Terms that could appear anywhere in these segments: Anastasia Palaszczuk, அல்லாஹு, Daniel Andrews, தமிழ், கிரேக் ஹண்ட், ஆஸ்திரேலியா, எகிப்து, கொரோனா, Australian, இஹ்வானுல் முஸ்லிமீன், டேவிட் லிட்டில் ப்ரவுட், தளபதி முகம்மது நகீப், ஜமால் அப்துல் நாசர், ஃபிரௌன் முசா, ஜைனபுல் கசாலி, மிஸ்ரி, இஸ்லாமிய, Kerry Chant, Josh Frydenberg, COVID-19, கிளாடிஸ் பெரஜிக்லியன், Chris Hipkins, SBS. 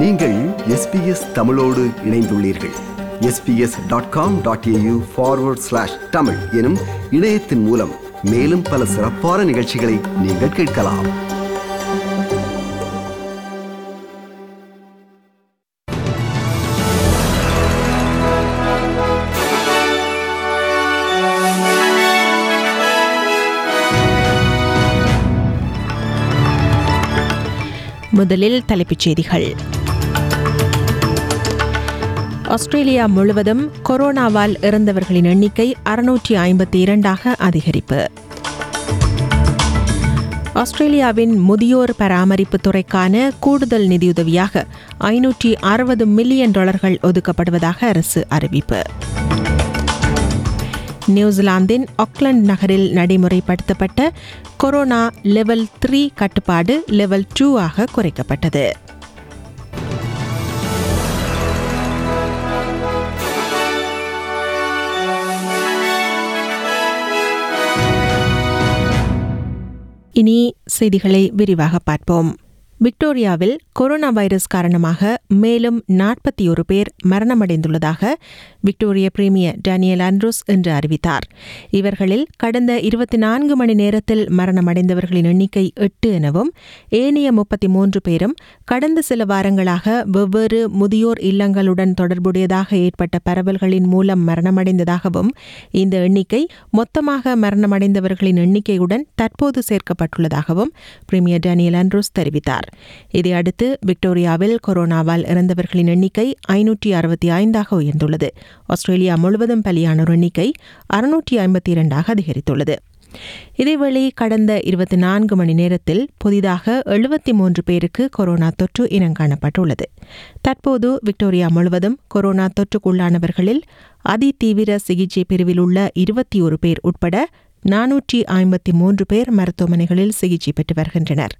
நீங்கள் SBS தமிழோடு இணைந்துள்ளீர்கள். sbs.com.au/tamil எனும் இணையத்தின் மூலம் மேலும் பல சிறப்பான நிகழ்ச்சிகளை நீங்கள் கேட்கலாம். முதலில் தலைப்புச் செய்திகள். ஆஸ்திரேலியா முழுவதும் கொரோனாவால் இறந்தவர்களின் எண்ணிக்கை 652 அதிகரிப்பு. ஆஸ்திரேலியாவின் முதியோர் பராமரிப்பு துறைக்கான கூடுதல் நிதியுதவியாக $560 மில்லியன் ஒதுக்கப்படுவதாக அரசு அறிவிப்பு. நியூசிலாந்தின் ஆக்லாந்து நகரில் நடைமுறைப்படுத்தப்பட்ட கொரோனா லெவல் 3 கட்டுப்பாடு லெவல் 2 ஆக குறைக்கப்பட்டது. இனி செய்திகளை விரிவாக பார்ப்போம். விக்டோரியாவில் கொரோனா வைரஸ் காரணமாக மேலும் 41 பேர் மரணமடைந்துள்ளதாக விக்டோரிய பிரீமியர் டேனியல் ஆண்ட்ரூஸ் இன்று அறிவித்தார். இவர்களில் கடந்த 24 மணி நேரத்தில் மரணமடைந்தவர்களின் எண்ணிக்கை 8 எனவும் ஏனைய 33 பேரும் கடந்த சில வாரங்களாக வெவ்வேறு முதியோர் இல்லங்களுடன் தொடர்புடையதாக ஏற்பட்ட பரவல்களின் மூலம் மரணமடைந்ததாகவும் இந்த எண்ணிக்கை மொத்தமாக மரணமடைந்தவர்களின் எண்ணிக்கையுடன் தற்போது சேர்க்கப்பட்டுள்ளதாகவும் பிரீமியர் டேனியல் ஆண்ட்ரூஸ் தெரிவித்தார். இதையடுத்து விக்டோரியாவில் கொரோனாவால் இறந்தவர்களின் எண்ணிக்கை 565 உயர்ந்துள்ளது. ஆஸ்திரேலியா முழுவதும் பலியானோர் எண்ணிக்கை 652 அதிகரித்துள்ளது. இதேவேளை கடந்த 24 மணி நேரத்தில் புதிதாக 73 பேருக்கு கொரோனா தொற்று இனங்காணப்பட்டுள்ளது. தற்போது விக்டோரியா முழுவதும் கொரோனா தொற்றுக்குள்ளானவர்களில் அதிதீவிர சிகிச்சை பிரிவில் உள்ள 21 பேர் உட்பட 453 பேர் மருத்துவமனைகளில் சிகிச்சை பெற்று வருகின்றனர்.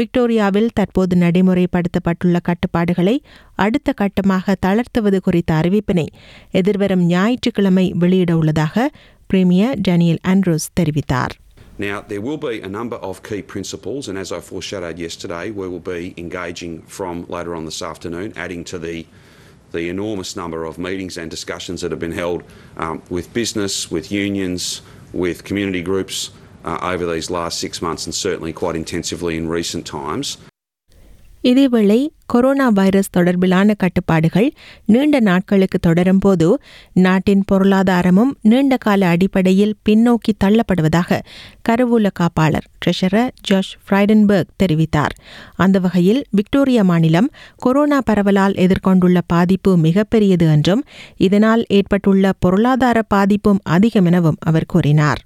விக்டோரியாவில் தற்போது நடைமுறைப்படுத்தப்பட்டுள்ள கட்டுப்பாடுகளை அடுத்த கட்டமாக தளர்த்துவது குறித்த அறிவிப்பினை எதிர்வரும் ஞாயிற்றுக்கிழமை வெளியிட உள்ளதாக பிரீமியர் டேனியல் ஆண்ட்ரூஸ் தெரிவித்தார். Now, there will be a number of key principles, and as I foreshadowed yesterday, we will be engaging from later on this afternoon, adding to the enormous number of meetings and discussions that have been held with business, with unions, with community groups over these last 6 months and certainly quite intensively in recent times. இதேவேளை கொரோனா virus தொடர்பிலான கட்டுப்பாடுகள் நீண்ட நாட்களுக்கு தொடரும் போது நாட்டின் பொருளாதாரமும் நீண்ட கால அடிப்படையில் பின்னோக்கி தள்ளப்படுவதாக கருவூல காப்பாளர் ட்ரெஷரர் ஜாஷ் ஃப்ரைடன்பெர்க் தெரிவித்தார். அந்த வகையில் விக்டோரியா மாநிலம் கொரோனா பரவலால் எதிர்கொண்டுள்ள பாதிப்பு மிகப்பெரியது என்றும் இதனால் ஏற்பட்டுள்ள பொருளாதார பாதிப்பும் அதிகம் எனவும் அவர் கூறினார்.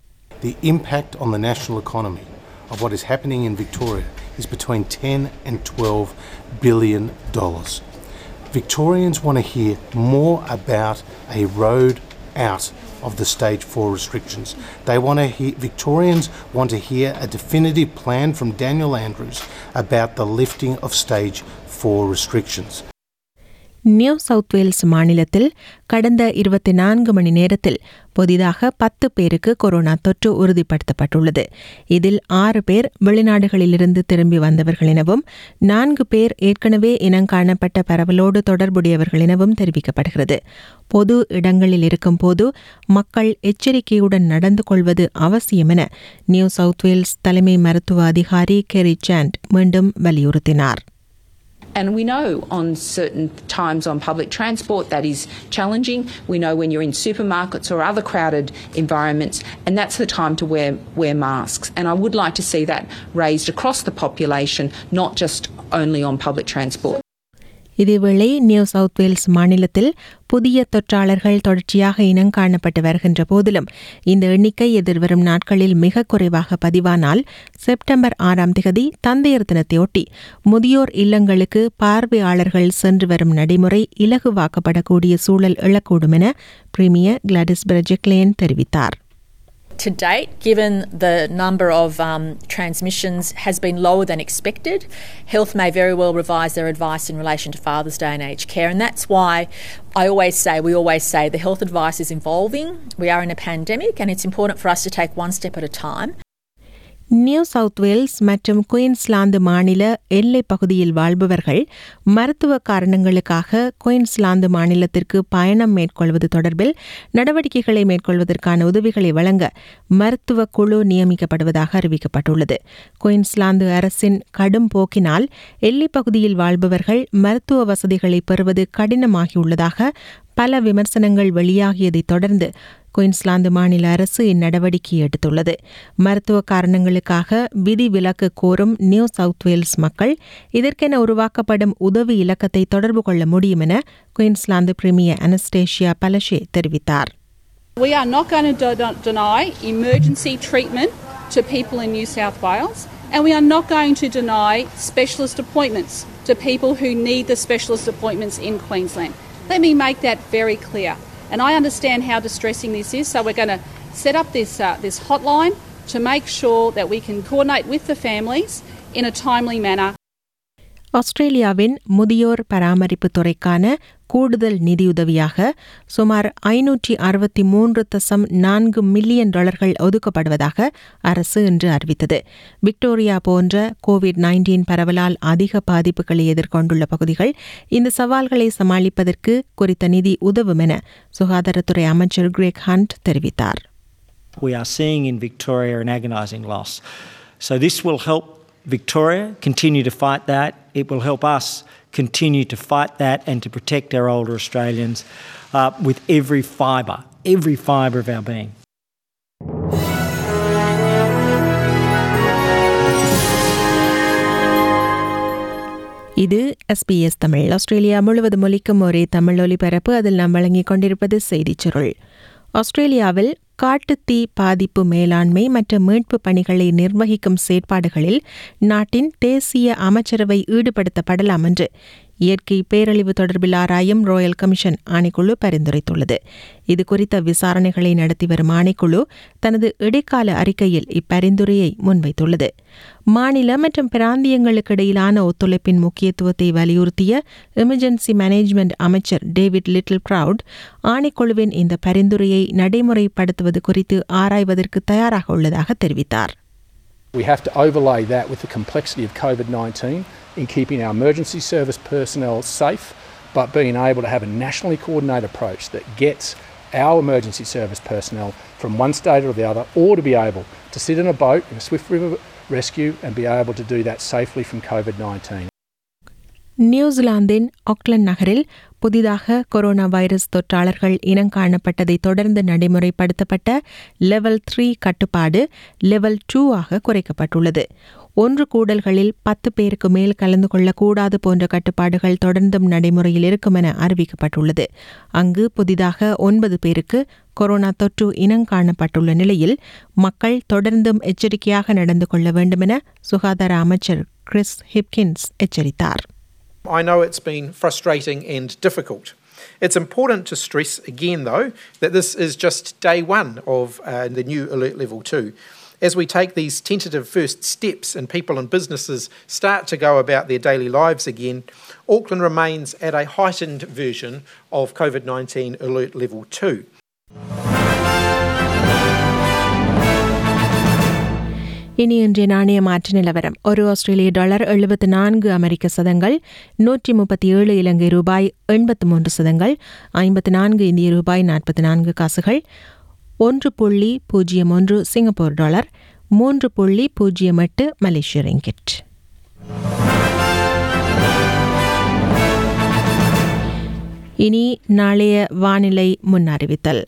The impact on the national economy of what is happening in Victoria is between $10 and $12 billion. Victorians want to hear more about a road out of the Stage 4 restrictions. They want to hear, Victorians want to hear a definitive plan from Daniel Andrews about the lifting of Stage 4 restrictions. New South Wales மாநிலத்தில் கடந்த 24 மணி நேரத்தில் புதிதாக 10 பேருக்கு கொரோனா தொற்று உறுதிப்படுத்தப்பட்டுள்ளது. இதில் 6 பேர் வெளிநாடுகளிலிருந்து திரும்பி வந்தவர்கள் எனவும் 4 பேர் ஏற்கனவே இனங்காணப்பட்ட பரவலோடு தொடர்புடையவர்கள் எனவும் தெரிவிக்கப்படுகிறது. பொது இடங்களில் இருக்கும்போது மக்கள் எச்சரிக்கையுடன் நடந்து கொள்வது அவசியம் என நியூ சவுத் வேல்ஸ் தலைமை மருத்துவ அதிகாரி கெரி சாண்ட் மீண்டும் வலியுறுத்தினார். And we know on certain times on public transport that is challenging. We know when you're in supermarkets or other crowded environments, and that's the time to wear masks. And I would like to see that raised across the population, not just only on public transport. இதேவேளை New South Wales மாநிலத்தில் புதிய தொற்றாளர்கள் தொடர்ச்சியாக இனங்காணப்பட்டு வருகின்ற போதிலும் இந்த எண்ணிக்கை எதிர்வரும் நாட்களில் மிக குறைவாக பதிவானால் செப்டம்பர் 6 தந்தையர் தினத்தையொட்டி முதியோர் இல்லங்களுக்கு பார்வையாளர்கள் சென்று வரும் நடைமுறை இலகுவாக்கப்படக்கூடிய சூழல் எழக்கூடும் என பிரீமியர் கிளாடிஸ் பெரஜிக்லியன் தெரிவித்தார். To date, given the number of transmissions has been lower than expected, health may very well revise their advice in relation to Father's Day and aged care, and that's why we always say the health advice is evolving. We are in a pandemic and it's important for us to take one step at a time. New South Wales மற்றும் Queensland மாநில எல்லைப் பகுதியில் வாழ்பவர்கள் மருத்துவ காரணங்களுக்காக Queensland மாநிலத்திற்கு பயணம் மேற்கொள்வது தொடர்பில் நடவடிக்கைகளை மேற்கொள்வதற்கான உதவிகளை வழங்க மருத்துவ குழு நியமிக்கப்படுவதாக அறிவிக்கப்பட்டுள்ளது. குயின்ஸ்லாந்து அரசின் கடும் போக்கினால் எல்லைப் பகுதியில் வாழ்பவர்கள் மருத்துவ வசதிகளை பெறுவது கடினமாகியுள்ளதாக பல விமர்சனங்கள் வெளியாகியதைத் தொடர்ந்து குயின்ஸ்லாந்து மாநில அரசு இந்நடவடிக்கை எடுத்துள்ளது. மருத்துவ காரணங்களுக்காக விதி விலக்கு கோரும் நியூ சவுத் வேல்ஸ் மக்கள் இதற்கென உருவாக்கப்படும் உதவி இலக்கத்தை தொடர்பு கொள்ள முடியும் என குயின்ஸ்லாந்து பிரிமியர் அனஸ்டேஷியா பலஷே தெரிவித்தார். We are not going to deny emergency treatment to people in New South Wales, and we are not going to deny specialist appointments to people who need the specialist appointments in Queensland. Let me make that very clear. And I understand how distressing this is, so we're going to set up this hotline to make sure that we can coordinate with the families in a timely manner. ஆஸ்திரேலியாவின் முதியோர் பராமரிப்பு துறைக்கான கூடுதல் நிதியுதவியாக சுமார் 563.4 million டாலர்கள் ஒதுக்கப்படுவதாக அரசு இன்று அறிவித்தது. விக்டோரியா போன்ற கோவிட்-19 பரவலால் அதிக பாதிப்புகளை எதிர்கொண்டுள்ள பகுதிகள் இந்த சவால்களை சமாளிப்பதற்கு குறித்த நிதி உதவும் என சுகாதாரத்துறை அமைச்சர் கிரேக் ஹண்ட் தெரிவித்தார். We are seeing in Victoria an agonizing loss. So this will help Victoria continue to fight that. It will help us continue to fight that and to protect our older Australians with every fibre of our being. இது SBS தமிழ். ஆஸ்திரேலியா முழுவதும் ஒலிக்கும் ஒரே தமிழ் ஒலிபரப்பு. அதில் நாம் வழங்கிக் கொண்டிருப்பது செய்திச் சுருள். ஆஸ்திரேலியாவில் காட்டுத்தீ பாதிப்பு மேலாண்மை மற்றும் மீட்புப் பணிகளை நிர்வகிக்கும் செயற்பாடுகளில் நாட்டின் தேசிய அமைச்சரவை ஈடுபடுத்தப்படலாம் என்று இயற்கை பேரழிவு தொடர்பில் ஆராயும் ராயல் கமிஷன் ஆணைக்குழு பரிந்துரைத்துள்ளது. இதுகுறித்த விசாரணைகளை நடத்தி வரும் ஆணைக்குழு தனது இடைக்கால அறிக்கையில் இப்பரிந்துரையை முன்வைத்துள்ளது. மாநில மற்றும் பிராந்தியங்களுக்கு இடையிலான ஒத்துழைப்பின் முக்கியத்துவத்தை வலியுறுத்திய எமர்ஜென்சி மேனேஜ்மெண்ட் அமைச்சர் டேவிட் லிட்டில் ப்ரவுட் ஆணைக்குழுவின் இந்த பரிந்துரையை நடைமுறைப்படுத்துவது குறித்து ஆராய்வதற்கு தயாராக உள்ளதாக தெரிவித்தார். We have to overlay that with the complexity of COVID-19 in keeping our emergency service personnel safe, but being able to have a nationally coordinated approach that gets our emergency service personnel from one state or the other, or to be able to sit in a boat in a swift river rescue and be able to do that safely from COVID-19. நியூசிலாந்தின் Auckland நகரில் புதிதாக கொரோனா virus தொற்றாளர்கள் இனங்காணப்பட்டதை தொடர்ந்து நடைமுறைப்படுத்தப்பட்ட level 3 கட்டுப்பாடு level 2 ஆக குறைக்கப்பட்டுள்ளது. 1 கூடல்களில் 10 பேருக்கு மேல் கலந்து கொள்ளக்கூடாது போன்ற கட்டுப்பாடுகள் தொடர்ந்தும் நடைமுறையில் இருக்கும் என அறிவிக்கப்பட்டுள்ளது. அங்கு புதிதாக 9 பேருக்கு கொரோனா தொற்று இனங்காணப்பட்டுள்ள நிலையில் மக்கள் தொடர்ந்தும் எச்சரிக்கையாக நடந்து கொள்ள வேண்டும் என சுகாதார அமைச்சர் கிறிஸ் ஹிப்கின்ஸ் எச்சரித்தார். I know it's been frustrating and difficult. It's important to stress again, though, that this is just day one of the new Alert Level 2. As we take these tentative first steps and people and businesses start to go about their daily lives again, Auckland remains at a heightened version of COVID-19 Alert Level 2. இனி இன்றைய நாணய மாற்று நிலவரம். ஒரு ஆஸ்திரேலிய dollar 74 அமெரிக்க சதங்கள், 137 இலங்கை ரூபாய் 83 சதங்கள், 54 இந்திய ரூபாய் 44 காசுகள், 1.01 சிங்கப்பூர் டாலர், 3.08 மலேசிய ரிங்கிட். இனி நாளைய வானிலை முன்னறிவித்தல்.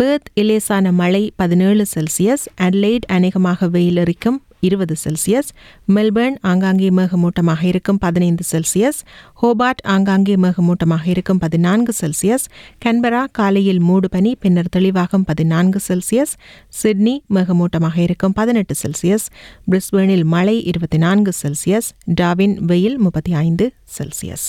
பெர்த் இலேசான மழை 17 செல்சியஸ், அட்லைட் அநேகமாக வெயிலரிக்கும் 20 செல்சியஸ், மெல்பர்ன் ஆங்காங்கே மேகமூட்டமாக இருக்கும் 15 செல்சியஸ், ஹோபார்ட் ஆங்காங்கே மேகமூட்டமாக இருக்கும் 14 செல்சியஸ், கன்பரா காலையில் மூடுபனி பின்னர் தெளிவாகும் 14 செல்சியஸ், சிட்னி மேகமூட்டமாக இருக்கும் 18 செல்சியஸ், பிரிஸ்பேனில் மழை 24 செல்சியஸ், டார்வின் வெயில் 35 செல்சியஸ்.